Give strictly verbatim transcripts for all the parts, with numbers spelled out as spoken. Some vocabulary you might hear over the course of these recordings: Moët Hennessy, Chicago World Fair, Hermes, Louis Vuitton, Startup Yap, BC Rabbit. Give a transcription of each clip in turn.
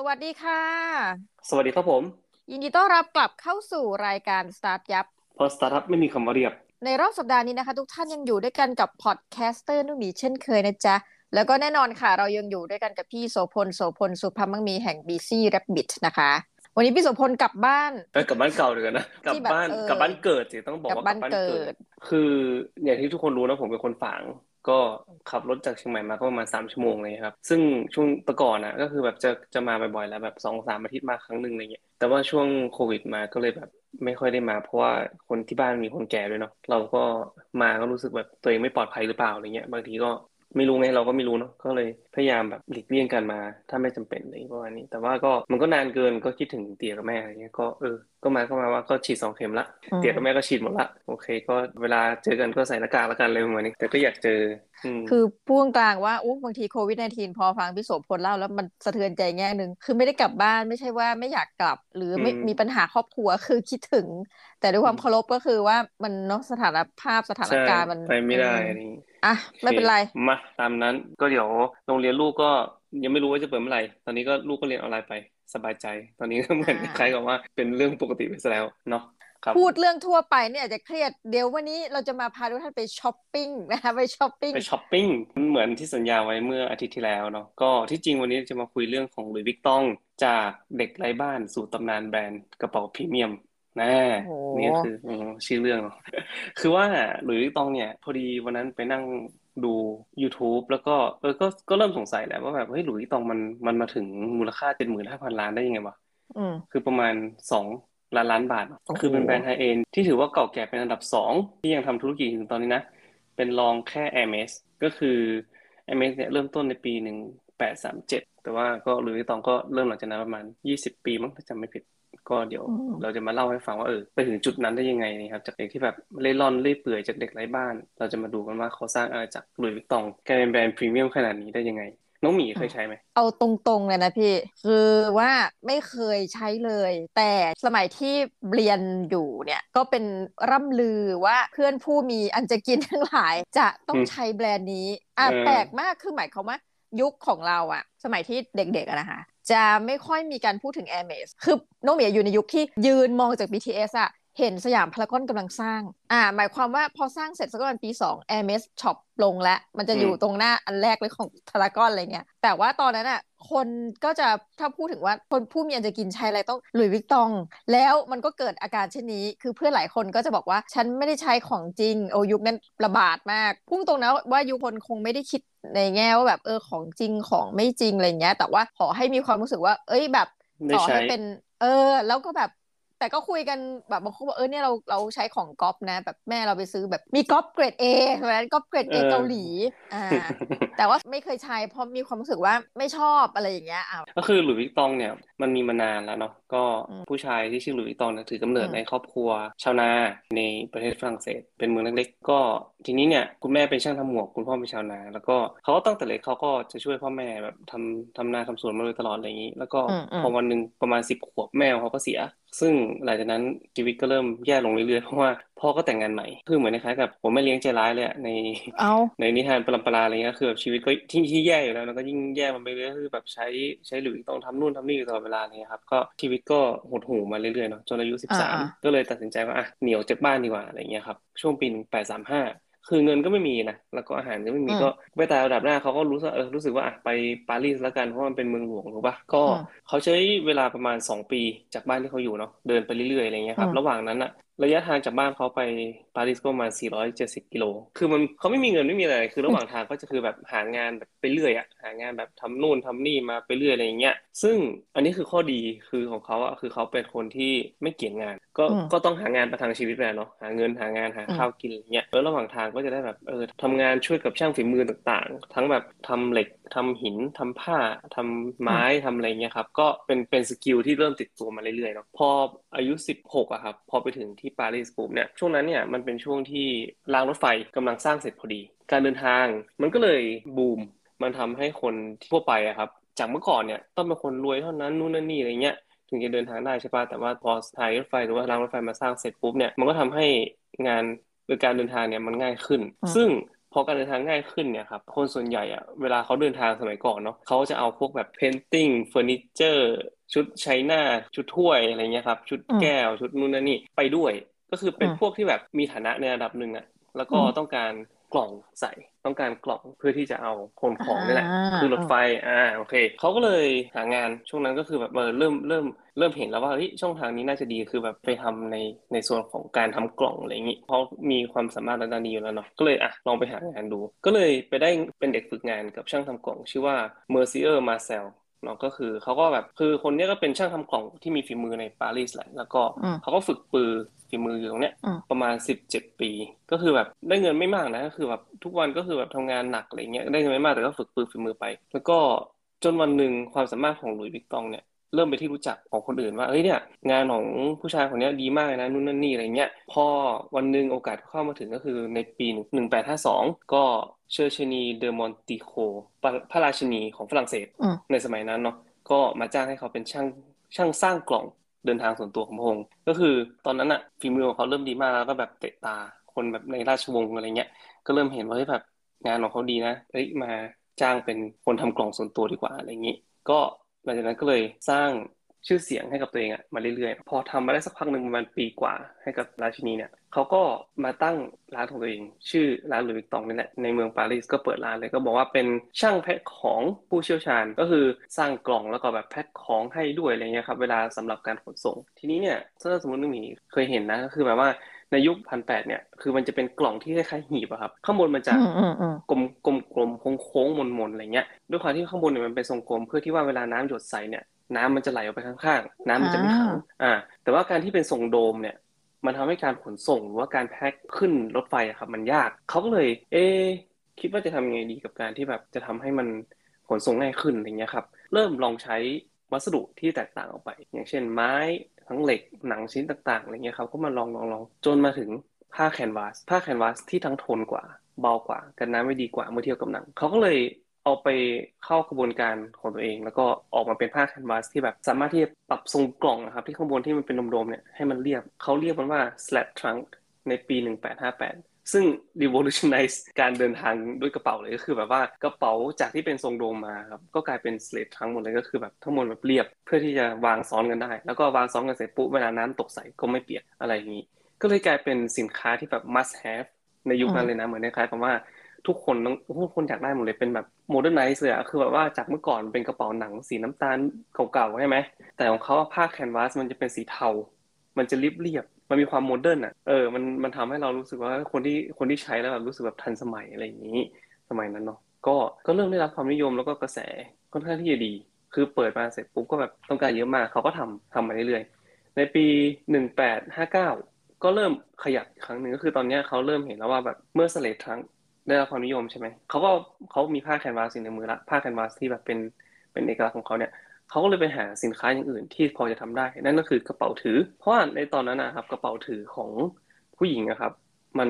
สวัสดีค่ะสวัสดีครับผมยินดีต้อนรับกลับเข้าสู่รายการ Startup Yap เพราะ Startup ไม่มีคำว่าเรียบในรอบสัปดาห์นี้นะคะทุกท่านยังอยู่ด้วยกันกับพอดแคสเตอร์นุ่มหมีเช่นเคยนะจ๊ะแล้วก็แน่นอนค่ะเรายังอยู่ด้วยกันกับพี่โสพลโสพลสุภมังมีแห่ง บี ซี Rabbit นะคะวันนี้พี่โสพลกลับบ้านกลับบ้านเก่าเลยนะกลับบ้านกลับบ้านเกิดสิต้องบอกว่ากลับบ้านเกิดคืออย่างที่ทุกคนรู้นะผมเป็นคนฝางก็ขับรถจากเชียงใหม่มาก็ประมาณสามชั่วโมงเลยครับซึ่งช่วงแต่ก่อนน่ะก็คือแบบจะจะมาบ่อยๆแล้วแบบ สองถึงสาม อาทิตย์มาครั้งนึงอะไรเงี้ยแต่ว่าช่วงโควิดมาก็เลยแบบไม่ค่อยได้มาเพราะว่าคนที่บ้านมีคนแก่ด้วยเนาะเราก็มาก็รู้สึกแบบตัวเองไม่ปลอดภัยหรือเปล่าอะไรเงี้ยบางทีก็ไม่รู้ไงเราก็ไม่รู้เนาะก็เลยพยายามแบบหลีกเลี่ยงกันมาถ้าไม่จำเป็นอะไรประมาณนี้แต่ว่าก็มันก็นานเกินก็คิดถึงเตี๋ยกับแม่อะไรเงี้ยก็เออก็มาเข้ามาว่าก็ฉีดสองเข็มละเตี๋ยกับแม่ก็ฉีดหมดละโอเคก็เวลาเจอกันก็ใส่หน้ากากละกันเลยประมาณนี้แต่ก็อยากเจอคือพูดกลางว่าอุ๊ยบางทีโควิดสิบเก้าพอฟังพี่โสพลเล่าแล้วมันสะเทือนใจแง่นึงคือไม่ได้กลับบ้านไม่ใช่ว่าไม่อยากกลับหรือไม่มีปัญหาครอบครัวคือคิดถึงแต่ด้วยความเคารพก็คือว่ามันเนาะสถานภาพสถานการณ์มันไปไม่ได้อ่ะไม่เป็นไรมาตามนั้นก็เดี๋ยวโรงเรียนลูกก็ยังไม่รู้ว่าจะเปิดเมื่อไหร่ตอนนี้ก็ลูกก็เรียนออนไลน์ไปสบายใจตอนนี้ก็เหมือนคล้ายกับว่าเป็นเรื่องปกติไปซะแล้วเนาะพูดเรื่องทั่วไปเนี่ยอาจจะเครียดเดี๋ยววันนี้เราจะมาพาทุกท่านไปช้อปปิ้งนะคะไปช้อปปิ้งไปช้อปปิ้งเหมือนที่สัญญาไว้เมื่ออาทิตย์ที่แล้วเนาะก็ที่จริงวันนี้จะมาคุยเรื่องของ Louis Vuitton จากเด็กไร้บ้านสู่ตำนานแบรนด์กระเป๋าพรีเมียมนะนี่คือชื่อเรื่องคือว่า Louis Vuitton เนี่ยพอดีวันนั้นไปนั่งดู YouTube แล้วก็เออก็ก็เริ่มสงสัยแหละว่าแบบเฮ้ย Louis Vuitton มันมันมาถึงมูลค่า เจ็ดหมื่นห้าพัน ล้านได้ยังไงวะอือคือประมาณสองล้านล้านบาทคือเป็นแบรนด์ไฮเอนด์ที่ถือว่าเก่าแก่เป็นอันดับสองที่ยังทำธุรกิจถึงตอนนี้นะเป็นรองแค่ Hermes ก็คือ Hermes เนี่ยเริ่มต้นในปีหนึ่งพันแปดร้อยสามสิบเจ็ดแต่ว่าก็ Louis Vuitton ก็เริ่มหลังจากนั้นประมาณยี่สิบปีมั้งถ้าจำไม่ผิดก็เดี๋ยวเราจะมาเล่าให้ฟังว่าเออไปถึงจุดนั้นได้ยังไงนะครับจากเด็กที่แบบเล่ร่อนเล่เปื่อยจากเด็กไร้บ้านเราจะมาดูกันว่าเขาสร้างอาณาจักร Louis Vuitton กลายเป็นแบรนด์พรีเมียมขนาดนี้ได้ยังไงน้องหมีเคยใช้ไหมเอาตรงๆเลยนะพี่คือว่าไม่เคยใช้เลยแต่สมัยที่เรียนอยู่เนี่ยก็เป็นร่ำลือว่าเพื่อนผู้มีอันจะกินทั้งหลายจะต้องใช้แบรนด์นี้อ่ะแปลกมากคือหมายความว่ายุคของเราอะสมัยที่เด็กๆนะคะจะไม่ค่อยมีการพูดถึง Hermes คือน้องหมีอยู่ในยุคที่ยืนมองจาก บี ที เอส อะเห็นสยามพารากอนกำลังสร้างอ่าหมายความว่าพอสร้างเสร็จสักประมาณปีสอง Hermes Shop ลงแล้วมันจะอยู่ตรงหน้าอันแรกเลยของพารากอนอะไรเงี้ยแต่ว่าตอนนั้นน่ะคนก็จะถ้าพูดถึงว่าคนผู้มีอันจะกินใช้อะไรต้อง Louis Vuitton แล้วมันก็เกิดอาการเช่นนี้คือเพื่อนหลายคนก็จะบอกว่าฉันไม่ได้ใช้ของจริงโอ้ยุคนั้นระบาดมากพุ่งตรงนะว่ายุคคนคงไม่ได้คิดในแง่ว่าแบบเออของจริงของไม่จริงอะไรเงี้ยแต่ว่าขอให้มีความรู้สึกว่าเอ้ยแบบต่อให้เป็นเออแล้วก็แบบแต่ก็คุยกันแบบบางคนบอกเออเนี่ยเราเราใช้ของก๊อปนะแบบแม่เราไปซื้อแบบมีก๊อปเกรด A เพราะฉะนั้นก๊อปเกรด A เกาหลีอ่า แต่ว่าไม่เคยใช้เพราะมีความรู้สึกว่าไม่ชอบอะไรอย่างเงี้ยอ้าวก็คือหลุยส์วิตตองเนี่ยมันมีมานานแล้วเนาะก็ผู้ชายที่ชื่อหลุยส์วิตตองเนี่ยถือกำเนิดในครอบครัวชาวนาในประเทศฝรั่งเศสเป็นเมืองเล็กๆก็ทีนี้เนี่ยคุณแม่เป็นช่างทำหมวกคุณพ่อเป็นชาวนาแล้วก็เขาตั้งแต่เล็กเขาก็จะช่วยพ่อแม่แบบทำทำนาทำสวนมาโดยตลอดอะไรอย่างงี้แล้วก็พอวันนึงประมาณสิบขวบแม่เขาก็เสียซึ่งหลังจากนั้นชีวิตก็เริ่มแย่ลงเรื่อยๆเพราะว่าพ่อก็แต่งงานใหม่คือเหมือนคล้ายๆกับผมไม่เลี้ยงใจร้ายเลยอ่ะในในนิทานปรำปราอะไรเงี้ยคือแบบชีวิตก็ที่ที่แย่อยู่แล้วแล้วก็ยิ่งแย่มันไปเรื่อยคือแบบใช้ใช้หลุยต้องทำนู่นทำนี่อยู่ตลอดเวลาเนี่ยครับก็ชีวิตก็หดหู่มาเรื่อยๆเนาะจนอายุสิบสามก็เลยตัดสินใจว่าอ่ะหนีออกจากบ้านดีกว่าอะไรเงี้ยครับช่วงปีหนึ่งพันแปดร้อยสามสิบห้าคือเงินก็ไม่มีนะแล้วก็อาหารก็ไม่มีก็ไปตายระดับหน้าเขาก็รู้สึกเออรู้สึกว่าอ่ะไปปารีสแล้วกันเพราะมันเป็นเมืองหลวงถูกปะก็เขาใช้เวลาประมาณสองปีจากบ้านที่เขาอยู่เนาะเดินไปเรื่อยๆอะไรเงี้ยครับระหว่างนั้นอะระยะทางจากบ้านเขาไปปารีสก็ประมาณสี่ร้อยเจ็ดสิบกิโลคือมันเขาไม่มีเงินไม่มีอะไรคือระหว่างทางก็จะคือแบบหางานแบบไปเรื่อยอะหางานแบบทำนู่นทำนี่มาไปเรื่อยอะไรอย่างเงี้ยซึ่งอันนี้คือข้อดีคือของเขาอะคือเขาเป็นคนที่ไม่เกี่ยงงานก็ก็ต้องหางานประทังชีวิตไปเนาะหาเงินหางานหาข้าวกินอะไรเงี้ยแล้วระหว่างทางก็จะได้แบบเออทำงานช่วยกับช่างฝีมือต่างๆทั้งแบบทำเหล็กทำหินทำผ้าทำไม้ทำอะไรเงี้ยครับก็เป็นเป็นสกิลที่เริ่มติดตัวมาเรื่อยๆเนาะพออายุสิบหกอะครับพอไปถึงที่ปารีสปุ๊บเนี่ยช่วงนั้นเนี่ยมันเป็นช่วงที่รางรถไฟกำลังสร้างเสร็จพอดีการเดินทางมันก็เลยบูมมันทำให้คนทั่วไปอะครับจากเมื่อก่อนเนี่ยต้องเป็นคนรวยเท่านั้นนู่นนั่นนี่อะไรเงี้ยถึงจะเดินทางได้ใช่ป่ะแต่ว่าพอทางรถไฟหรือว่ารางรถไฟมาสร้างเสร็จปุ๊บเนี่ยมันก็ทำให้งานหรือการเดินทางเนี่ยมันง่ายขึ้นซึ่ง พอการเดินทางง่ายขึ้นเนี่ยครับคนส่วนใหญ่อ่ะเวลาเขาเดินทางสมัยก่อนเนาะเขาจะเอาพวกแบบเพนติ้งเฟอร์นิเจอร์ชุดไชน่าชุดถ้วยอะไรเงี้ยครับชุดแก้วชุดนู่นนั่นนี่ไปด้วยก็คือเป็นพวกที่แบบมีฐานะในระดับนึงอ่ะแล้วก็ต้องการกล่องใส่ต้องการกล่องเพื่อที่จะเอาขนของนี่แหละคือรถไฟอ่าโอเคเขาก็เลยหางานช่วงนั้นก็คือแบบเออเริ่มเริ่มเริ่มเห็นแล้วว่าเฮ้ยช่องทางนี้น่าจะดีคือแบบไปทำในในส่วนของการทำกล่องอะไรอย่างงี้เพราะมีความสามารถระดับนี้อยู่แล้วเนาะก็เลยอ่ะลองไปหางานดูก็เลยไปได้เป็นเด็กฝึกงานกับช่างทำกล่องชื่อว่าเมอร์ซิเออร์มาเซลเนาะก็คือเขาก็แบบคือคนนี้ก็เป็นช่างทำกล่องที่มีฝีมือในปารีสแหละแล้วก็เขาก็ฝึกปือฝีมืออยู่ตรงเนี้ยประมาณสิบเจ็ดปีก็คือแบบได้เงินไม่มากนะก็คือแบบทุกวันก็คือแบบทำงานหนักอะไรเงี้ยได้เงินไม่มากแต่ก็ฝึกปือฝีมือไปแล้วก็จนวันหนึ่งความสามารถของหลุยส์วิกตองเนี่ยเริ่มไปที่รู้จักของคนอื่นว่าเฮ้ยเนี่ยงานของผู้ชายคนนี้ดีมากนะนู่นนั่นนี่อะไรเงี้ยพอวันหนึ่งโอกาสเข้ามาถึงก็คือในปีหนึ่งพันแปดร้อยห้าสิบสองก็เชอร์ชนีเดอมอนติโคพระราชินีของฝรั่งเศสในสมัยนั้นเนาะก็มาจ้างให้เขาเป็นช่างช่างสร้างกล่องเดินทางส่วนตัวของพระองค์ก็คือตอนนั้นอะฝีมือของเขาเริ่มดีมากแล้วก็แบบเตะตาคนแบบในราชวงศ์อะไรเงี้ยก็เริ่มเห็นว่าเฮ้ยแบบงานของเขาดีนะเฮ้ยมาจ้างเป็นคนทำกล่องส่วนตัวดีกว่าอะไรอย่างงี้ก็หลังจากนั้นก็เลยสร้างชื่อเสียงให้กับตัวเองอะมาเรื่อยๆพอทำมาได้สักพักหนึ่งประมาณปีกว่าให้กับราชินีเนี่ยเขาก็มาตั้งร้านของตัวเองชื่อร้านหลุยส์วิกตองนี่แหละในเมืองปารีสก็เปิดร้านเลยก็บอกว่าเป็นช่างแพ็คของผู้เชี่ยวชาญก็คือสร้างกล่องแล้วก็แบบแพ็คของให้ด้วยอะไรเงี้ยครับเวลาสำหรับการขนส่งทีนี้เนี่ยถ้าสมมตินึกหมีเคยเห็นนะก็คือแบบว่าในยุคพันแปดเนี่ยคือมันจะเป็นกล่องที่คล้ายๆหีบอะครับข้างบนมันจะกลมๆโค้งๆมนๆอะไรเงี้ยด้วยความที่ข้างบนเนี่ยมันเป็นทรงกลมเพื่อที่ว่าเวลาน้ำหยดใส่เนี่ยน้ำมันจะไหลออกไปข้างๆน้ำมันจะไม่ขังอ่าแต่ว่าการที่เป็นทรงโดมเนี่ยมันทำให้การขนส่งหรือว่าการแพ็คขึ้นรถไฟอะครับมันยากเขาก็เลยเอ๊ะคิดว่าจะทำยังไงดีกับการที่แบบจะทำให้มันขนส่งง่ายขึ้นอะไรเงี้ยครับเริ่มลองใช้วัสดุที่แตกต่างออกไปอย่างเช่นไม้ทั้งเหล็กหนังชิ้นต่างๆอะไรเงี้ยครับก็มาลองลองลองจนมาถึงผ้าแคนวาสผ้าแคนวาสที่ทั้งทนกว่าเบากว่ากันน้ำไม่ดีกว่าเมื่อเทียบกับหนังเขาก็เลยเอาไปเข้ากระบวนการของตัวเองแล้วก็ออกมาเป็นผ้าแคนวาสที่แบบสามารถที่จะปรับทรงกล่องนะครับที่ข้างบนที่มันเป็นโดมๆเนี่ยให้มันเรียบเขาเรียกมันว่า slab trunk ในปีหนึ่งพันแปดร้อยห้าสิบแปดซึ่ง revolutionize การเดินทางด้วยกระเป๋าเลยก็คือแบบว่ากระเป๋าจากที่เป็นทรงโดมมาครับก็กลายเป็น slab trunk หมดเลยก็คือแบบทั้งหมดแบบเรียบเพื่อที่จะวางซ้อนกันได้แล้วก็วางซ้อนกันเสร็จปุ๊บเวลาน้ำตกใส่ก็ไม่เปียกอะไรอย่างนี้ก็เลยกลายเป็นสินค้าที่แบบ must have ในยุคนั้นเลยนะเหมือนคล้ายๆกับว่าทุกคนทุกคนอยากได้หมดเลยเป็นแบบโมเดิร์นไนซ์เลยอะคือแบบว่าจากเมื่อก่อนเป็นกระเป๋าหนังสีน้ำตาลเก่าๆใช่ไหมแต่ของเขาผ้าแคนวาสมันจะเป็นสีเทามันจะเรียบๆมันมีความโมเดิร์นอะเออมันมันทำให้เรารู้สึกว่าคนที่คนที่ใช้แล้วแบบรู้สึกแบบทันสมัยอะไรอย่างนี้สมัยนั้นเนาะก็ก็เริ่มได้รับความนิยมแล้วก็กระแสค่อนข้างที่จะดีคือเปิดมาเสร็จปุ๊บก็แบบต้องการเยอะมากเขาก็ทำทำมาเรื่อยๆในปีหนึ่งพันแปดร้อยห้าสิบเก้าก็เริ่มขยับครั้งหนึ่งก็คือตอนนี้เขาเริ่มเห็นแล้วว่าแบบเมื่อสเลททั้งได้รับความนิยมใช่ไหมเขาก็เขามีผ้าแคนวาสในมือละผ้าแคนวาสที่แบบเป็นเป็นเอกลักษณ์ของเขาเนี่ยเขาก็เลยไปหาสินค้าอย่างอื่นที่พอจะทำได้นั่นก็คือกระเป๋าถือเพราะว่าในตอนนั้นนะครับกระเป๋าถือของผู้หญิงนะครับมั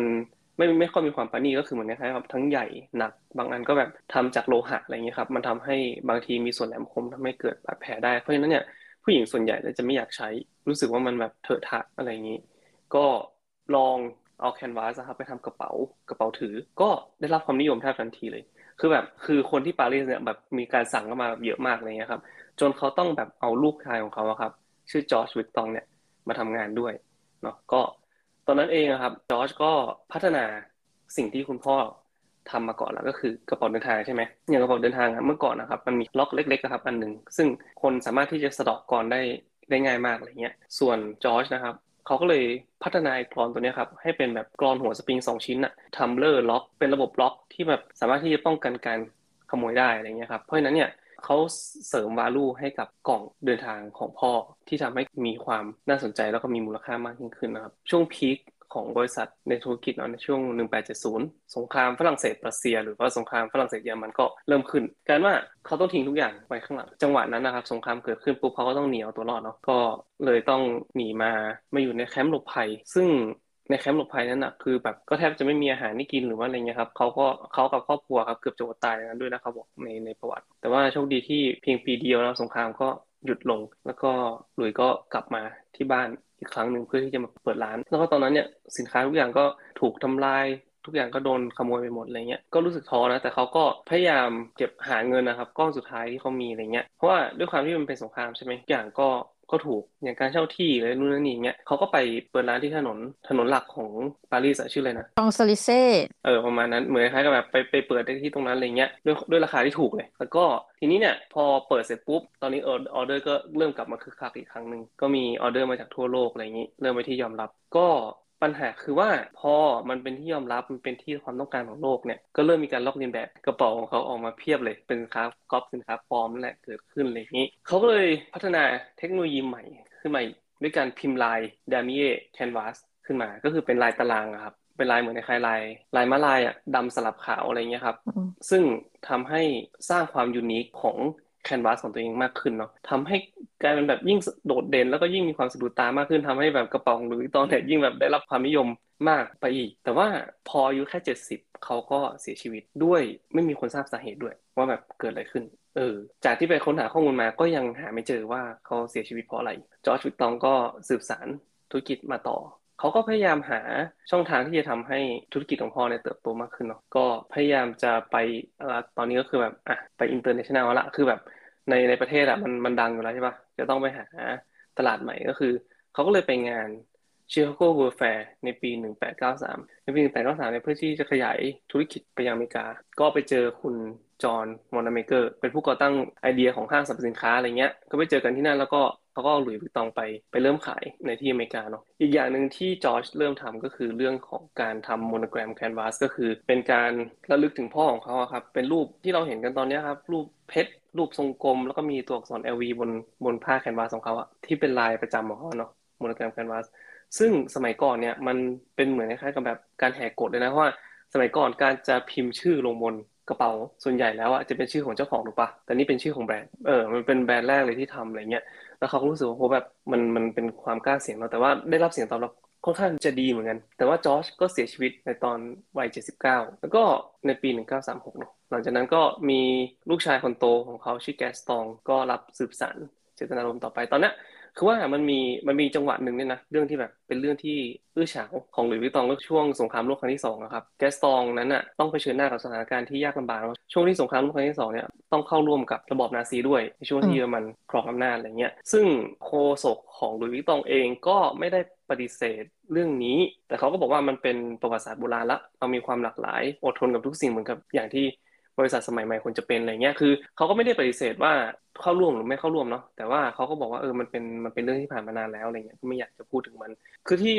นไม่ไม่ค่อยมีความประณีตก็คือเหมือนคล้ายๆแบบทั้งใหญ่หนักบางอันก็แบบทำจากโลหะอะไรเงี้ยครับมันทำให้บางทีมีส่วนแหลมคมทำให้เกิดบาดแผลได้เพราะฉะนั้นเนี่ยผู้หญิงส่วนใหญ่จะไม่อยากใช้รู้สึกว่ามันแบบเถอะทะอะไรอย่างนี้ก็ลองเอาแคนวาสนะครับไปทำกระเป๋ากระเป๋าถือก็ได้รับความนิยมแทบทันทีเลยคือแบบคือคนที่ปารีสเนี่ยแบบมีการสั่งเข้ามาเยอะมากเลยนะครับจนเขาต้องแบบเอาลูกชายของเขาครับชื่อจอร์จวิกตองเนี่ยมาทำงานด้วยเนาะก็ตอนนั้นเองนะครับจอร์จก็พัฒนาสิ่งที่คุณพ่อทำมาก่อนแล้วก็คือกระเป๋าเดินทางใช่ไหมอย่างกระเป๋าเดินทางเมื่อก่อนนะครับมันมีล็อกเล็กๆนะครับอันหนึ่งซึ่งคนสามารถที่จะสะเดาะกรได้ได้ง่ายมากอะไรเงี้ยส่วนจอร์จนะครับเขาก็เลยพัฒนาไอ้กรอนตัวนี้ครับให้เป็นแบบกรอนหัวสปริงสองชิ้นน่ะทัมเบลอร์ล็อกเป็นระบบล็อกที่แบบสามารถที่จะป้องกันการขโมยได้อะไรเงี้ยครับเพราะฉะนั้นเนี่ยเขาเสริม value ให้กับกล่องเดินทางของพ่อที่ทำให้มีความน่าสนใจแล้วก็มีมูลค่ามากยิ่งขึ้นนะครับช่วงพีคของบริษัทในธุรกิจเนาะในช่วงหนึ่งพันแปดร้อยเจ็ดสิบสงครามฝรั่งเศสรัสเซียหรือว่าสงครามฝรั่งเศสเยอรมันก็เริ่มขึ้นการว่าเขาต้องทิ้งทุกอย่างไปข้างหลังจังหวะนั้นนะครับสงครามเกิดขึ้นปุ๊บเขาก็ต้องหนีเอาตัวรอดเนาะก็เลยต้องหนีมามาอยู่ในแคมป์หลบภัยซึ่งในแคมป์หลบภัยนั้นนะคือแบบก็แทบจะไม่มีอาหารให้กินหรือว่าอะไรเงี้ยครับเขาก็เขากับครอบครัวครับเกือบจะอดตายกันด้วยนะครับบอกในในประวัติแต่ว่าโชคดีที่เพียงปีเดียวแล้วสงครามก็หยุดลงแล้วก็หลุยส์ก็กลับมาที่บ้านอีกครั้งหนึ่งเพื่อที่จะมาเปิดร้านแล้วก็ตอนนั้นเนี่ยสินค้าทุกอย่างก็ถูกทำลาย ทุกอย่างก็โดนขโมยไปหมดอะไรเงี้ยก็รู้สึกท้อนะแต่เขาก็พยายามเก็บหาเงินนะครับก้อนสุดท้ายที่เขามีอะไรเงี้ยเพราะว่าด้วยความที่มันเป็นสงครามใช่ไหมทุกอย่างก็ก็ถูกอย่างการเช่าที่อะไรนู่นนั่นนี่เงี้ยเขาก็ไปเปิดร้านที่ถนนถนนหลักของปารีสอะชื่ออะไรนะตองซาลิเซ่เออประมาณนั้นเหมือนคล้ายกับแบบไปไปเปิดได้ที่ตรงนั้นอะไรเงี้ยด้วยด้วยราคาที่ถูกเลยแล้วก็ทีนี้เนี่ยพอเปิดเสร็จปุ๊บตอนนี้ออเดอร์ก็เริ่มกลับมาคึกคักอีกครั้งนึงก็มีออเดอร์มาจากทั่วโลกอะไรอย่างงี้เริ่มไปที่ยอมรับก็ปัญหาคือว่าพอมันเป็นที่ยอมรับมันเป็นที่ความต้องการของโลกเนี่ยก็เริ่มมีการลอกเลียนแบบกระเป๋าของเขาออกมาเพียบเลยเป็นสินค้าก๊อปสินค้าปลอมนั่นแหละเกิดขึ้นอะไรอย่างนี้เขาก็เลยพัฒนาเทคโนโลยีใหม่ขึ้นมาด้วยการพิมพ์ลายดามิเอแคนวาสขึ้นมาก็คือเป็นลายตารางครับเป็นลายเหมือนในคล้ายลายลายม้าลายอ่ะดำสลับขาวอะไรเงี้ยครับ mm-hmm. ซึ่งทำให้สร้างความยูนิคของแคนวาสของตัวเองมากขึ้นเนาะทำให้กลายเป็นแบบยิ่งโดดเด่นแล้วก็ยิ่งมีความสะดุดตามากขึ้นทำให้แบบกระเป๋าของหลุยส์วิตตองเนี่ยยิ่งแบบได้รับความนิยมมากไปอีกแต่ว่าพออายุแค่เจ็ดสิบเขาก็เสียชีวิตด้วยไม่มีคนทราบสาเหตุด้วยว่าแบบเกิดอะไรขึ้นเออจากที่ไปค้นหาข้อมูลมาก็ยังหาไม่เจอว่าเขาเสียชีวิตเพราะอะไรจอร์จวิตตองก็สืบสานธุรกิจมาต่อเขาก็พยายามหาช่องทางที่จะทำให้ธุรกิจของพ่อเนี่ยเติบโตมากขึ้นเนาะก็พยายามจะไปตอนนี้ก็คือแบบอ่ะไปอินเตอร์เนชั่นแนลละคือแบบในในประเทศอะมันมันดังอยู่แล้วใช่ปะจะต้องไปหาตลาดใหม่ก็คือเขาก็เลยไปงาน Chicago World Fair ในปีหนึ่งพันแปดร้อยเก้าสิบสามในปีหนึ่งพันแปดร้อยเก้าสิบสามเนี่ยเพื่อที่จะขยายธุรกิจไปยังอเมริกาก็ไปเจอคุณจอห์นมอนเมเกอร์เป็นผู้ก่อตั้งไอเดียของห้างสรรพสินค้าอะไรเงี้ยก็ไปเจอกันที่นั่นแล้วก็เขาก็เอาหลุยส์วิตตองไปไปเริ่มขายในที่อเมริกาเนาะอีกอย่างหนึ่งที่จอร์จเริ่มทำก็คือเรื่องของการทำโมโนแกรมแคนวาสก็คือเป็นการระลึกถึงพ่อของเขาครับเป็นรูปที่เราเห็นกันตอนนี้ครับรูปเพชรรูปทรงกลมแล้วก็มีตัวอักษร แอล วี บนบนผ้าแคนวาสของเขาอะที่เป็นลายประจำของเขาเนาะโมโนแกรมแคนวาสซึ่งสมัยก่อนเนี่ยมันเป็นเหมือนคล้ายๆกับแบบการแหกกฎเลยนะเพราะว่าสมัยก่อนการจะพิมพ์ชื่อลงบนกระเป๋าส่วนใหญ่แล้วอ่ะจะเป็นชื่อของเจ้าของถูกปะแต่นี่เป็นชื่อของแบรนด์เออมันเป็นแบรนด์แรกเลยที่ทำอะไรเงี้ยแล้วเขาก็รู้สึกว่าโหแบบมันมันเป็นความกล้าเสี่ยงเนาะแต่ว่าได้รับเสียงตอบรับค่อนข้างจะดีเหมือนกันแต่ว่าจอร์จก็เสียชีวิตในตอนวัยเจ็ดสิบเก้าแล้วก็ในปีหนึ่งพันเก้าร้อยสามสิบหกเนาะหลังจากนั้นก็มีลูกชายคนโตของเขาชื่อแกสตองก็รับสืบสานเจตนารมณ์ต่อไปตอนนี้คือว่ามันมีมันมีจังหวะหนึ่งเนี่ยนะเรื่องที่แบบเป็นเรื่องที่อื้อฉาวของหลุยส์วิตตองก็ช่วงสงครามโลกครั้งที่สองนะครับแกสตองนั้นน่ะต้องเผชิญหน้ากับสถานการณ์ที่ยากลำบากช่วงที่สงครามโลกครั้งที่สองเนี่ยต้องเข้าร่วมกับระบอบนาซีด้วยในช่วงที่เยอรมันครองอำนาจอะไรเงี้ยซึ่งโฆษกของหลุยส์วิตตองเองก็ไม่ได้ปฏิเสธเรื่องนี้แต่เขาก็บอกว่ามันเป็นประวัติศาสตร์โบราณละเรามีความหลากหลายอดทนกับทุกสิ่งเหมือนกับอย่างที่บริษัทสมัยใหม่ควรจะเป็นอะไรเงี้ยคือเขาก็ไม่ได้ปฏิเสธว่าเข้าร่วมหรือไม่เข้าร่วมเนาะแต่ว่าเขาก็บอกว่าเออมันเป็นมันเป็นเรื่องที่ผ่านมานานแล้วอะไรเงี้ยไม่อยากจะพูดถึงมันคือที่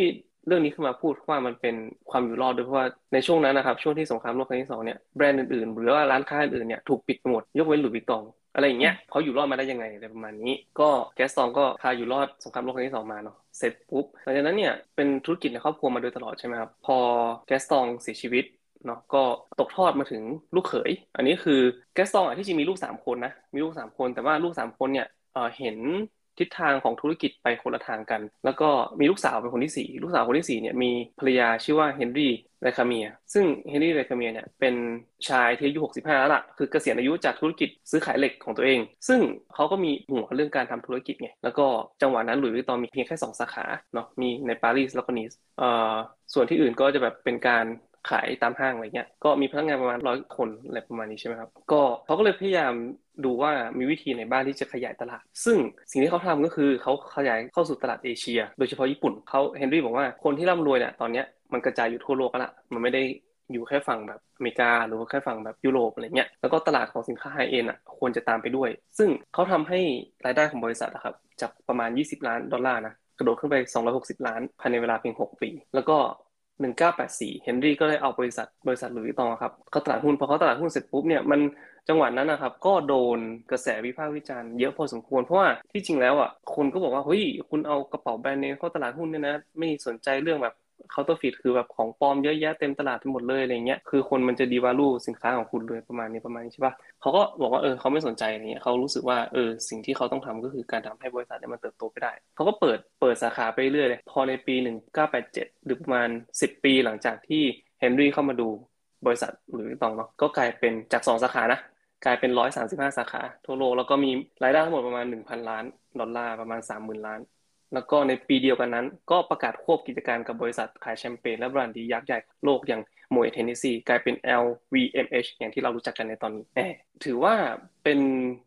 เรื่องนี้ขึ้นมาพูดว่ามันเป็นความอยู่รอดด้วยเพราะว่าในช่วงนั้นนะครับช่วงที่สงครามโลกครั้งที่สองเนี่ยแบรนด์อื่นๆหรือว่าร้านค้าอื่นๆเนี่ยถูกปิดหมดยกเว้นหลุยส์วิตตองอะไรอย่างเงี้ยเขาอยู่รอดมาได้ยังไงอะไรประมาณนี้ก็แกสตองก็พาอยู่รอดสงครามโลกครั้งที่สองมาเนาะเสร็จปุ๊บหลังจากนั้นเนี่ยเป็นธุรกิจในครอบครัวมาโดยตลอดใช่ไหมครับพอแกสตองเสียชีวิตเนาะก็ตกทอดมาถึงลูกเขยอันนี้คือแกสตองอ่ะที่จริงมีลูกสามคนนะมีลูกสามคนแต่ว่าลูกสามคนเนี่ยเอ่อเห็นทิศทางของธุรกิจไปคนละทางกันแล้วก็มีลูกสาวเป็นคนที่สี่ลูกสาวคนที่สี่เนี่ยมีภรรยาชื่อว่าเฮนรี่ไรคาเมียซึ่งเฮนรี่ไรคาเมียเนี่ยเป็นชายที่อายุหกสิบห้าแล้วล่ะคือเกษียณอายุจากธุรกิจซื้อขายเหล็กของตัวเองซึ่งเขาก็มีหัวเรื่องการทำธุรกิจไงแล้วก็จังหวะนั้นหลุยส์วิตตองมีเพียงแค่สองสาขาเนาะมีในปารีสแล้วก็นีสเอ่อส่วนที่อื่นก็จะแบบเป็นการขายตามห้างอะไรเงี้ยก็มีพนักงานประมาณร้อยคนอะไรประมาณนี้ใช่ไหมครับก็เขาก็เลยพยายามดูว่ามีวิธีไหนบ้างที่จะขยายตลาดซึ่งสิ่งที่เขาทำก็คือเขาขยายเข้าสู่ตลาดเอเชียโดยเฉพาะญี่ปุ่นเขาเฮนรี่บอกว่าคนที่ร่ำรวยเนี่ยตอนนี้มันกระจายอยู่ทั่วโลกแล้วล่ะมันไม่ได้อยู่แค่ฝั่งแบบอเมริกาหรือว่าแค่ฝั่งแบบยุโรปอะไรเงี้ยแล้วก็ตลาดของสินค้าไฮเอ็นอ่ะควรจะตามไปด้วยซึ่งเขาทำให้รายได้ของบริษัทนะครับจากประมาณยี่สิบล้านดอลลาร์นะกระโดดขึ้นไปสองร้อยหกสิบล้านภายในเวลาเพียงหกปีแล้วก็หนึ่งพันเก้าร้อยแปดสิบสี่เฮนรี่ก็เลยเอาบริษัทบริษัทหลุยส์วิตตองครับเข้าตลาดหุ้นพอเข้าตลาดหุ้นเสร็จปุ๊บเนี่ยมันจังหวะนั้นนะครับก็โดนกระแสวิพากษ์วิจารณ์เยอะพอสมควรเพราะว่าที่จริงแล้วอ่ะคนก็บอกว่าเฮ้ยคุณเอากระเป๋าแบรนด์เนมเข้าตลาดหุ้นเนี่ยนะไม่สนใจเรื่องแบบเคาน์เตอร์ฟีดคือแบบของปลอมเยอะแยะเต็มตลาดไปหมดเลยอะไรเงี้ยคือคนมันจะดีวาลูสินค้าของคุณเลยประมาณนี้ประมาณนี้ใช่ป่ะเขาก็บอกว่าเออเขาไม่สนใจอะไรเงี้ยเขารู้สึกว่าเออสิ่งที่เขาต้องทำก็คือการทำให้บริษัทเนี่ยมันเติบโตไปได้เขาก็เปิดเปิดสาขาไปเรื่อยเลยพอในปีหนึ่งพันเก้าร้อยแปดสิบเจ็ดหรือประมาณสิบปีหลังจากที่เฮนรี่เข้ามาดูบริษัทหลุยส์วิตตองเนาะก็กลายเป็นจากสองสาขานะกลายเป็นหนึ่งร้อยสามสิบห้าสาขาทั่วโลกแล้วก็มีรายได้ทั้งหมดประมาณ หนึ่งพันล้านดอลลาร์ประมาณ สามหมื่นล้านแล้วก็ในปีเดียวกันนั้นก็ประกาศควบกิจการกับบริษัทขายแชมเปญและบรันดียักษ์ใหญ่โลกอย่าง Moët Hennessy กลายเป็น แอล วี เอ็ม เอช อย่างที่เรารู้จักกันในตอนนี้ถือว่าเป็น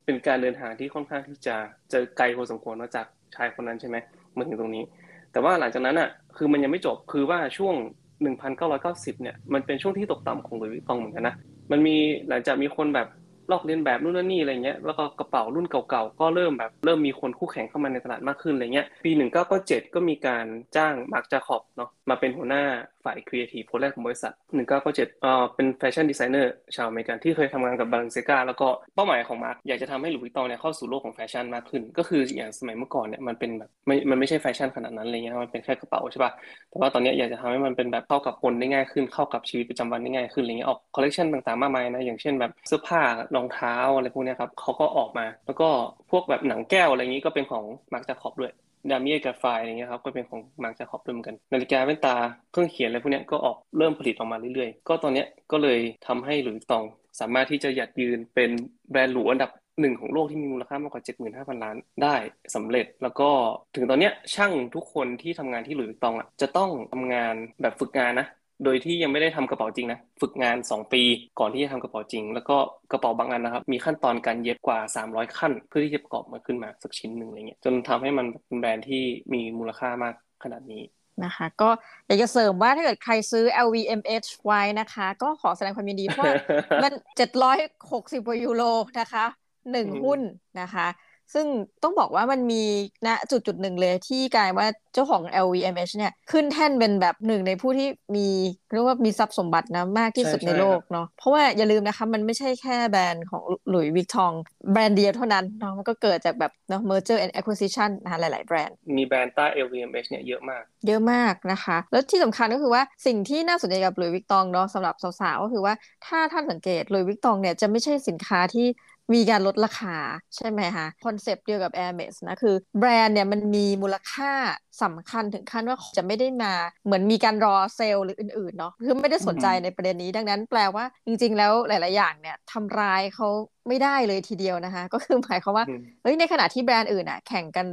เป็นการเดินทางที่ค่อนข้างที่จะจะไกลพอสมควรนอกจากชายคนนั้นใช่ไหมมาถึงตรงนี้แต่ว่าหลังจากนั้นอ่ะคือมันยังไม่จบคือว่าช่วงหนึ่งพันเก้าร้อยเก้าสิบเนี่ยมันเป็นช่วงที่ตกต่ำของหลุยส์วิตตองเหมือนกันนะมันมีหลังจากมีคนแบบลอกเลียนแบบนู่นนี่อะไรเงี้ยแล้วก็กระเป๋ารุ่นเก่าๆก็เริ่มแบบเริ่มมีคนคู่แข่งเข้ามาในตลาดมากขึ้นอะไรเงี้ยปีหนึ่งพันเก้าร้อยเจ็ดก็มีการจ้างมาร์คจาคอบเนาะมาเป็นหัวหน้าฝ่ายครีเอทีฟคนแรกของบริษัทหนึ่งพันเก้าร้อยเจ็ดเอ่อเป็นแฟชั่นดีไซเนอร์ชาวอเมริกันที่เคยทำงานกับบาเลนเซียก้าแล้วก็เป้าหมายของมาร์คอยากจะทำให้หลุยส์วิตตองเนี่ยเข้าสู่โลกของแฟชั่นมากขึ้นก็คืออย่างสมัยเมื่อก่อนเนี่ยมันเป็นแบบไม่มันไม่ใช่แฟชั่นขนาดนั้นอะไรเงี้ยมันเป็นแค่กระเป๋าใช่ป่ะแต่ว่าตอนนี้อยากจะทำให้มันเป็นแบบเข้ากับคนได้ง่ายขึ้นเข้ากับชีวิตประจำวันได้ง่ายขึ้นอะไรเงี้ยออกคอลเลคชั่นต่างๆมากมายนะอย่างเช่นแบบเสื้อผ้ารองเท้าอะไรพวกนี้ครับเขาก็ออกมาแล้วก็พวกแบบหนังแก้วอะไรอย่างนี้ก็เป็นของมาร์คจาคอบด้วยดามิเอกับไฟอะไรเงี้ยครับก็เป็นของมาร์คจาคอบด้วยเหมือนกันนาฬิกาแว่นตาเครื่องเขียนอะไรพวกนี้ก็ออกเริ่มผลิตออกมาเรื่อยๆก็ตอนนี้ก็เลยทำให้หลุยส์วิตตองสามารถที่จะหยัดยืนเป็นแบรนด์หรูอันดับหนึ่งของโลกที่มีมูลค่ามากกว่า เจ็ดหมื่นห้าพัน ล้านได้สำเร็จแล้วก็ถึงตอนนี้ช่างทุกคนที่ทำงานที่หลุยส์วิตตองอ่ะจะต้องทำงานแบบฝึกงานนะโดยที่ยังไม่ได้ทำกระเป๋าจริงนะฝึกงานสองปีก่อนที่จะทำกระเป๋าจริงแล้วก็กระเป๋าบางอันนะครับมีขั้นตอนการเย็บกว่าสามร้อยขั้นเพื่อที่จะประกอบมาขึ้นมาสักชิ้นหนึ่งอะไรเงี้ยจนทำให้มันเป็นแบรนด์ที่มีมูลค่ามากขนาดนี้นะคะก็อยากจะเสริมว่าถ้าเกิดใครซื้อ แอล วี เอ็ม เอช ไว้นะคะก็ขอแสดงความยินดีเพราะมันเจ็ดร้อยหกสิบกว่ายูโรนะคะหนึ่งหุ้นนะคะซึ่งต้องบอกว่ามันมีณจุดจุดหนึ่งเลยที่กลายว่าเจ้าของ แอล วี เอ็ม เอช เนี่ยขึ้นแท่นเป็นแบบหนึ่งในผู้ที่มีเรียกว่ามีทรัพย์สมบัตินะมากที่สุดในโลกเนาะเพราะว่าอย่าลืมนะคะมันไม่ใช่แค่แบรนด์ของหลุยส์วิตตองแบรนด์เดียวเท่านั้นเนาะมันก็เกิดจากแบบเนาะ merger and acquisition นะคะหลายๆแบรนด์มีแบรนด์ใต้ แอล วี เอ็ม เอช เนี่ยเยอะมากเยอะมากนะคะแล้วที่สำคัญก็คือว่าสิ่งที่น่าสนใจกับหลุยส์วิตตองเนาะสำหรับสาวๆก็คือว่าถ้าท่านสังเกตหลุยส์วิตตองเนี่ยจะไม่ใช่สินค้าที่มีการลดราคาใช่ไหมคะคอนเซปต์เดียวกับ Hermes นะคือแบรนด์เนี่ยมันมีมูลค่าสำคัญถึงขั้นว่าจะไม่ได้มาเหมือนมีการรอเซลล์หรืออื่นๆเนาะคือไม่ได้สนใจในประเด็นนี้ดังนั้นแปลว่าจริงๆแล้วหลายๆอย่างเนี่ยทำร้ายเขาไม่ได้เลยทีเดียวนะคะก็คือหมายความว่าเฮ้ยในขณะที่แบรนด์อื่นอ่ะแข่งกัน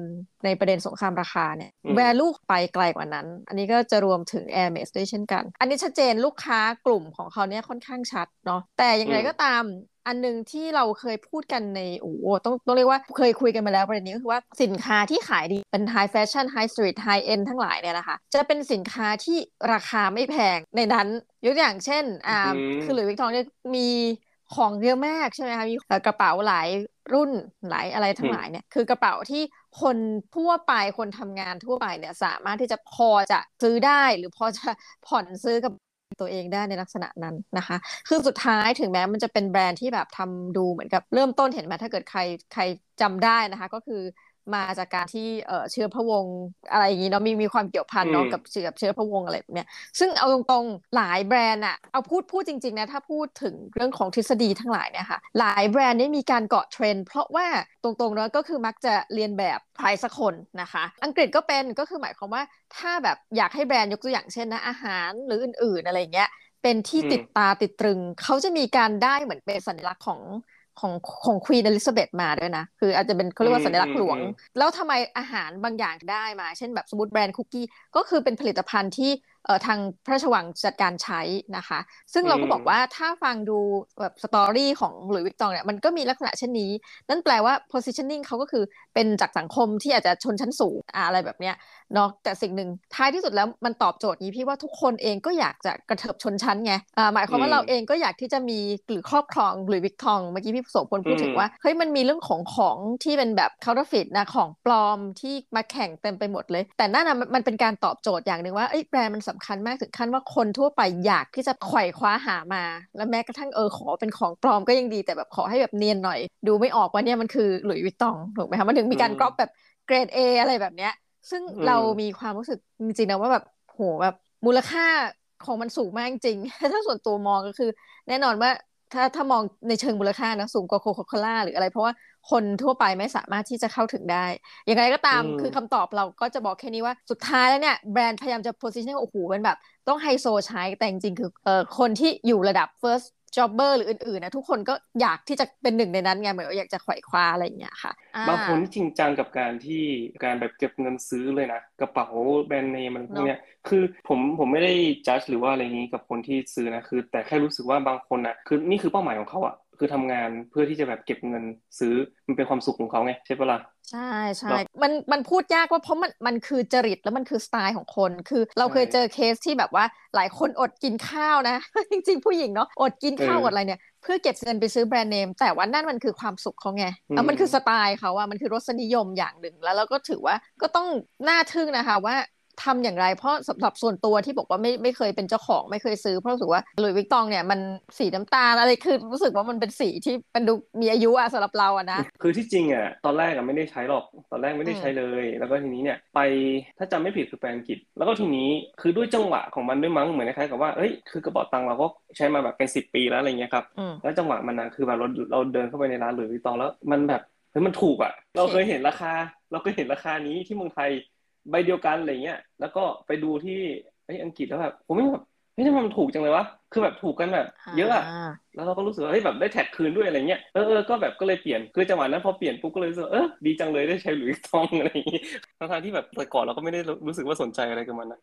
ในประเด็นสงครามราคาเนี่ยแบรนด์ลูกไปไกลกว่านั้นอันนี้ก็จะรวมถึง Hermes ด้วยเช่นกันอันนี้ชัดเจนลูกค้ากลุ่มของเขาเนี่ยค่อนข้างชัดเนาะแต่อย่างไรก็ตามอันนึงที่เราเคยพูดกันในโอ้ต้องต้องเรียกว่าเคยคุยกันมาแล้วประเด็นนี้ก็คือว่าสินค้าที่ขายดีเป็นไฮแฟชั่นไฮสตรีทไฮเอ็นทั้งหลายเนี่ยนะคะจะเป็นสินค้าที่ราคาไม่แพงในนั้นยกตัวอย่างเช่นอ่า mm-hmm. คือหลุยส์วิตตองเนี่ยมีของเยอะมากใช่ไหมคะมีกระเป๋าหลายรุ่นหลายอะไรทั้งหลายเนี่ยคือกระเป๋าที่คนทั่วไปคนทำงานทั่วไปเนี่ยสามารถที่จะพอจะซื้อได้หรือพอจะผ่อนซื้อกับตัวเองได้ในลักษณะนั้นนะคะคือสุดท้ายถึงแม้มันจะเป็นแบรนด์ที่แบบทำดูเหมือนกับเริ่มต้นเห็นไหมถ้าเกิดใครใครจำได้นะคะก็คือมาจากการที่เอ่อเชื้อพระวงศ์อะไรอย่างนี้เนาะมีมีความเกี่ยวพันเนาะกับเชื้อกับเชื้อพระวงศ์อะไรแบบเนี้ยซึ่งเอาตรงๆหลายแบรนด์อะเอาพูดพูดจริงๆนะถ้าพูดถึงเรื่องของทฤษฎีทั้งหลายเนี่ยค่ะหลายแบรนด์นี่มีการเกาะเทรนด์เพราะว่าตรงๆแล้วก็คือมักจะเรียนแบบใครสักคนนะคะอังกฤษก็เป็นก็คือหมายความว่าถ้าแบบอยากให้แบรนด์ยกตัวอย่างเช่นนะอาหารหรืออื่นๆอะไรอย่างเงี้ยเป็นที่ติดตาติดตรึงเขาจะมีการได้เหมือนเป็นสัญลักษณ์ของของของควีนอลิซาเบธมาด้วยนะคืออาจจะเป็นเขาเรียกว่าสัญลักษณ์หลวงแล้วทำไมอาหารบางอย่างได้มาเช่นแบบสมมุติแบรนด์คุกกี้ก็คือเป็นผลิตภัณฑ์ที่เอ่อทางพระราชวังจัดการใช้นะคะซึ่งเราก็บอกว่าถ้าฟังดูแบบสตอรี่ของหลุยส์วิตตองเนี่ยมันก็มีลักษณะเช่นนี้นั่นแปลว่า positioning เขาก็คือเป็นจากสังคมที่อาจจะชนชั้นสูงอะไรแบบเนี้ยเนาะแต่สิ่งหนึ่งท้ายที่สุดแล้วมันตอบโจทย์นี้พี่ว่าทุกคนเองก็อยากจะกระเถิบชนชั้นไงอ่าหมายความว่าเราเองก็อยากที่จะมีหรือครอบครองหลุยส์วิตตองเมื่อกี้พี่โสพลพูดถึงว่าเฮ้ยมันมีเรื่องของของที่เป็นแบบ counterfeit นะของปลอมที่มาแข่งเต็มไปหมดเลยแต่นั่นน่ะมันเป็นการตอบโจทย์อย่างนึงว่าเอ้ยแบรนด์มันสำคัญมากถึงขั้นว่าคนทั่วไปอยากที่จะไขว่คว้าหามาและแม้กระทั่งเออขอเป็นของปลอมก็ยังดีแต่แบบขอให้แบบเนียนหน่อยดูไม่ออกว่าเนี่ยมันคือหลุยส์วิตตองถูกไหมคะมันถึงมีการก๊อปแบบเกรด A อะไรแบบเนี้ยซึ่งเรามีความรู้สึกจริงๆนะว่าแบบโหแบบมูลค่าของมันสูงมากจริงถ้าส่วนตัวมองก็คือแน่นอนว่าถ้าถ้ามองในเชิงมูลค่านะสูงกว่าโคคาโคล่าหรืออะไรเพราะว่าคนทั่วไปไม่สามารถที่จะเข้าถึงได้อย่างไรก็ตามคือคำตอบเราก็จะบอกแค่นี้ว่าสุดท้ายแล้วเนี่ยแบรนด์พยายามจะโพสิชันให้โอ้โหเป็นแบบต้องไฮโซใช้แต่จริงๆคือเอ่อคนที่อยู่ระดับ first จ็อบเบอร์หรืออื่นๆนะทุกคนก็อยากที่จะเป็นหนึ่งในนั้นไงเหมือนอยากจะไขว่คว้าอะไรอย่างเงี้ยค่ะบางคนที่จริงจังกับการที่การแบบเก็บเงินซื้อเลยนะกระเป๋าแบรนด์เนมอะไรพวกเนี้ยคือผมผมไม่ได้จัดหรือว่าอะไรนี้กับคนที่ซื้อนะคือแต่แค่รู้สึกว่าบางคนนะคือนี่คือเป้าหมายของเขาอะคือทำงานเพื่อที่จะแบบเก็บเงินซื้อมันเป็นความสุขของเขาไงใช่ปะล่ะใช่ใช่มันมันพูดยากว่าเพราะมันมันคือจริตแล้วมันคือสไตล์ของคนคือเราเคยเจอเคสที่แบบว่าหลายคนอดกินข้าวนะ จริงๆผู้หญิงเนาะอดกินข้าวอดอะไรเนี่ยเพื่อเก็บเงินไปซื้อแบรนด์เนมแต่ว่านั่นมันคือความสุขเขาไงแล้วมันคือสไตล์เขาอะมันคือรสนิยมอย่างหนึ่งแล้วเราก็ถือว่าก็ต้องน่าทึ่งนะคะว่าทำอย่างไรเพราะสำหรับส่วนตัวที่บอกว่าไม่ไม่เคยเป็นเจ้าของไม่เคยซื้อเพราะรู้สึกว่าLouis Vuittonเนี่ยมันสีน้ำตาลอะไรคือรู้สึกว่ามันเป็นสีที่มันดูมีอายุอะสำหรับเราอะนะคือที่จริงอะตอนแรกอะไม่ได้ใช้หรอกตอนแรกไม่ได้ใช้เลยแล้วก็ทีนี้เนี่ยไปถ้าจำไม่ผิดคือไปอังกฤษแล้วก็ทีนี้คือด้วยจังหวะของมันด้วยมั้งเหมือนคล้ายๆกับว่าเอ้ยคือกระเป๋าตังค์เราก็ใช้มาแบบเป็นสิบปีแล้วอะไรเงี้ยครับแล้วจังหวะมันนะคือแบบเราเราเดินเข้าไปในร้านLouis Vuittonแล้วมันแบบเฮ้ยมันถูกอะเราเคยเห็นราคาเราก็เห็นราคานี้ที่เมืองไทยใบเดียวกันอะไรเงี้ยแล้วก็ไปดูที่อังกฤษแล้วแบบผมไม่แบบเฮ้ยทำไมมันถูกจังเลยวะคือแบบถูกกันแบบเยอะอะแล้วเราก็รู้สึกว่าเฮ้ยแบบได้แท็กคืนด้วยอะไรเงี้ยเออๆก็แบบก็เลยเปลี่ยนคือจังหวะนั้นพอเปลี่ยนปุ๊บก็เลยรู้สึกเออดีจังเลยได้ใช้หลุยส์ทองอะไรอย่างงี้ทั้งๆที่แบบแต่ก่อนเราก็ไม่ได้รู้สึกว่าสนใจอะไรกับมันนะ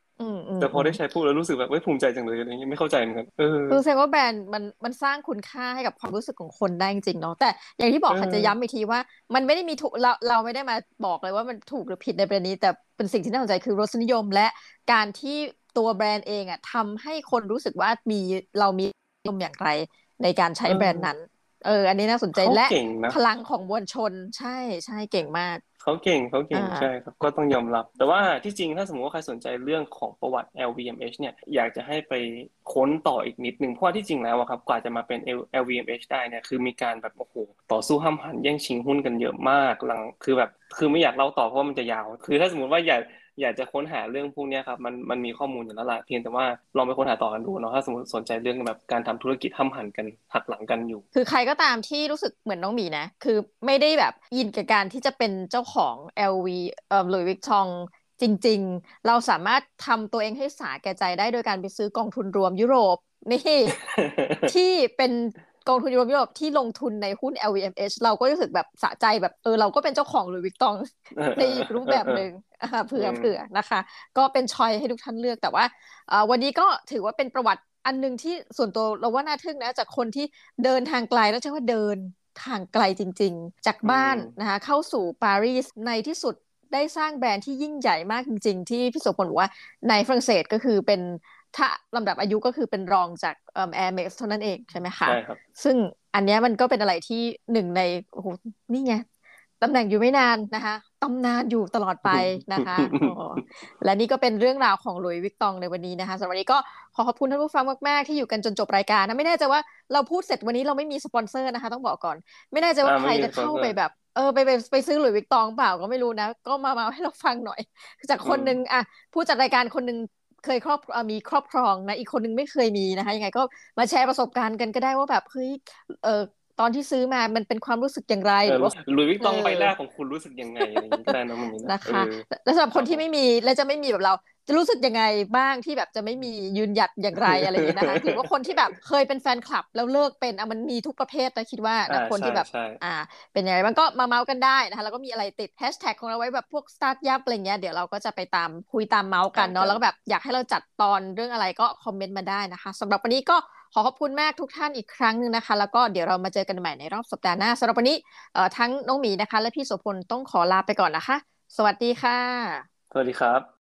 แต่พอได้ใช้ปุ๊บแล้วรู้สึกแบบเฮ้ยภูมิใจจังเลยอะไรเงี้ยไม่เข้าใจเหมือนกันเออคือแสดงว่าแบรนด์มันมันสร้างคุณค่าให้กับความรู้สึกของคนได้จริงๆเนาะแต่อย่างที่บอกค่ะจะย้ำอีกทีว่ามันไม่ได้มีถูกเราเราไม่ได้มาบอกเลยว่ามันถูกหรือผิดในประเด็นนี้แต่เป็นสิ่งที่น่าสนใจคือรสนิยมและการที่ตัวแบรนด์เองอ่ะทำให้คนรู้สึกว่ามีเรามีนิยมอย่างไรในการใช้แบรนด์นั้นเอออันนี้น่าสนใจและพลังของมวลชนใช่ใช่เก่งมากเขาเก่งเขาเก่งใช่ครับก็ต้องยอมรับแต่ว่าที่จริงถ้าสมมติว่าใครสนใจเรื่องของประวัติ แอล วี เอ็ม เอช เนี่ยอยากจะให้ไปค้นต่ออีกนิดนึงเพราะที่จริงแล้วอะครับกว่าจะมาเป็น แอล วี เอ็ม เอช ได้เนี่ยคือมีการแบบโอ้โหต่อสู้ห้ำหันแย่งชิงหุ้นกันเยอะมากหลังคือแบบคือไม่อยากเล่าต่อเพราะมันจะยาวคือถ้าสมมติว่าอยากอยากจะค้นหาเรื่องพวกนี้ครับมันมันมีข้อมูลอยู่แล้วล่ะเพียงแต่ว่าลองไปค้นหาต่อกันดูเนาะถ้าสมมติสนใจเรื่องแบบการทำธุรกิจห้ำหันกันหักหลังกันอยู่คือใครก็ตามที่รู้สึกเหมือนน้องหมีนะคือไม่ได้แบบยินกับการที่จะเป็นเจ้าของ แอล วี เอ่อ Louis Vuittonจริงๆเราสามารถทำตัวเองให้สาแก่ใจได้โดยการไปซื้อกองทุนรวมยุโรปนี่ ที่เป็นกองทุนยุโรปยุโรปที่ลงทุนในหุ้น แอล วี เอ็ม เอช เราก็รู้สึกแบบสะใจแบบเออเราก็เป็นเจ้าของLouis Vuitton ในอีกรูปแบบนึงเผื่อๆนะคะก็เป็นช้อยให้ทุกท่านเลือกแต่ว่าวันนี้ก็ถือว่าเป็นประวัติอันนึงที่ส่วนตัวเราว่าน่าทึ่งนะจากคนที่เดินทางไกลแล้วใช่ว่าเดินทางไกลจริงๆจากบ้านนะคะเข้าสู่ปารีสในที่สุดได้สร้างแบรนด์ที่ยิ่งใหญ่มากจริงๆที่พี่โสพลบอกว่าในฝรั่งเศสก็คือเป็นถ้าลำดับอายุก็คือเป็นรองจากเอ่อ Hermes เท่านั้นเองใช่ไหมคะใช่ครับซึ่งอันนี้มันก็เป็นอะไรที่หนึ่งในโอ้โหนี่ไงตำแหน่งอยู่ไม่นานนะคะตำนานอยู่ตลอดไปนะคะ และนี่ก็เป็นเรื่องราวของLouis Vuittonในวันนี้นะคะสำหรับวันนี้ก็ขอขอบคุณท่านผู้ฟังมากๆที่อยู่กันจนจบรายการนะไม่แน่ใจว่าเราพูดเสร็จวันนี้เราไม่มีสปอนเซอร์นะคะต้องบอกก่อนไม่แน่ใจว่าใครจะเข้าไปแบบเออไปไปไปซื้อหลุยส์วิกตองเปล่าก็ไม่รู้นะก็มามาให้เราฟังหน่อยจากคนนึงอ่ะผู้จัดรายการคนนึงเคยครอบมีครอบครองนะอีกคนนึงไม่เคยมีนะคะยังไงก็มาแชร์ประสบการณ์กันก็ได้ว่าแบบเฮ้ยเออตอนที่ซื้อมามันเป็นความรู้สึกอย่างไรหรือว่าหลุยส์วิกตองใบแรกของคุณรู้สึกยังไงอะไรอย่างนี้ก็ได้นะมันนะคะแล้วสำหรับคนที่ไม่มีและจะไม่มีแบบเราจะรู้สึกยังไงบ้างที่แบบจะไม่มียืนหยัดอย่างไรอะไรอย่างนี้นะคะหรือว่าคนที่แบบเคยเป็นแฟนคลับแล้วเลิกเป็นอ่ะมันมีทุกประเภทนะคิดว่านะคนที่แบบอ่าเป็นยังไงมันก็มาเมาส์กันได้นะคะแล้วก็มีอะไรติดแฮชแท็กของเราไว้แบบพวก Startup Yap อะไรเงี้ยเดี๋ยวเราก็จะไปตามคุยตามเมาส์กันเนาะแล้วก็แบบอยากให้เราจัดตอนเรื่องอะไรก็คอมเมนต์มาได้นะคะสำหรับวันนี้ก็ขอขอบคุณมากทุกท่านอีกครั้งนึงนะคะแล้วก็เดี๋ยวเรามาเจอกันใหม่ในรอบสัปดาห์หน้าสำหรับวันนี้เอ่อทั้งน้องหมีนะคะและพี่โสพลต้องขอลาไปก่อนนะคะสวัสดีค่ะสวัสดีครับ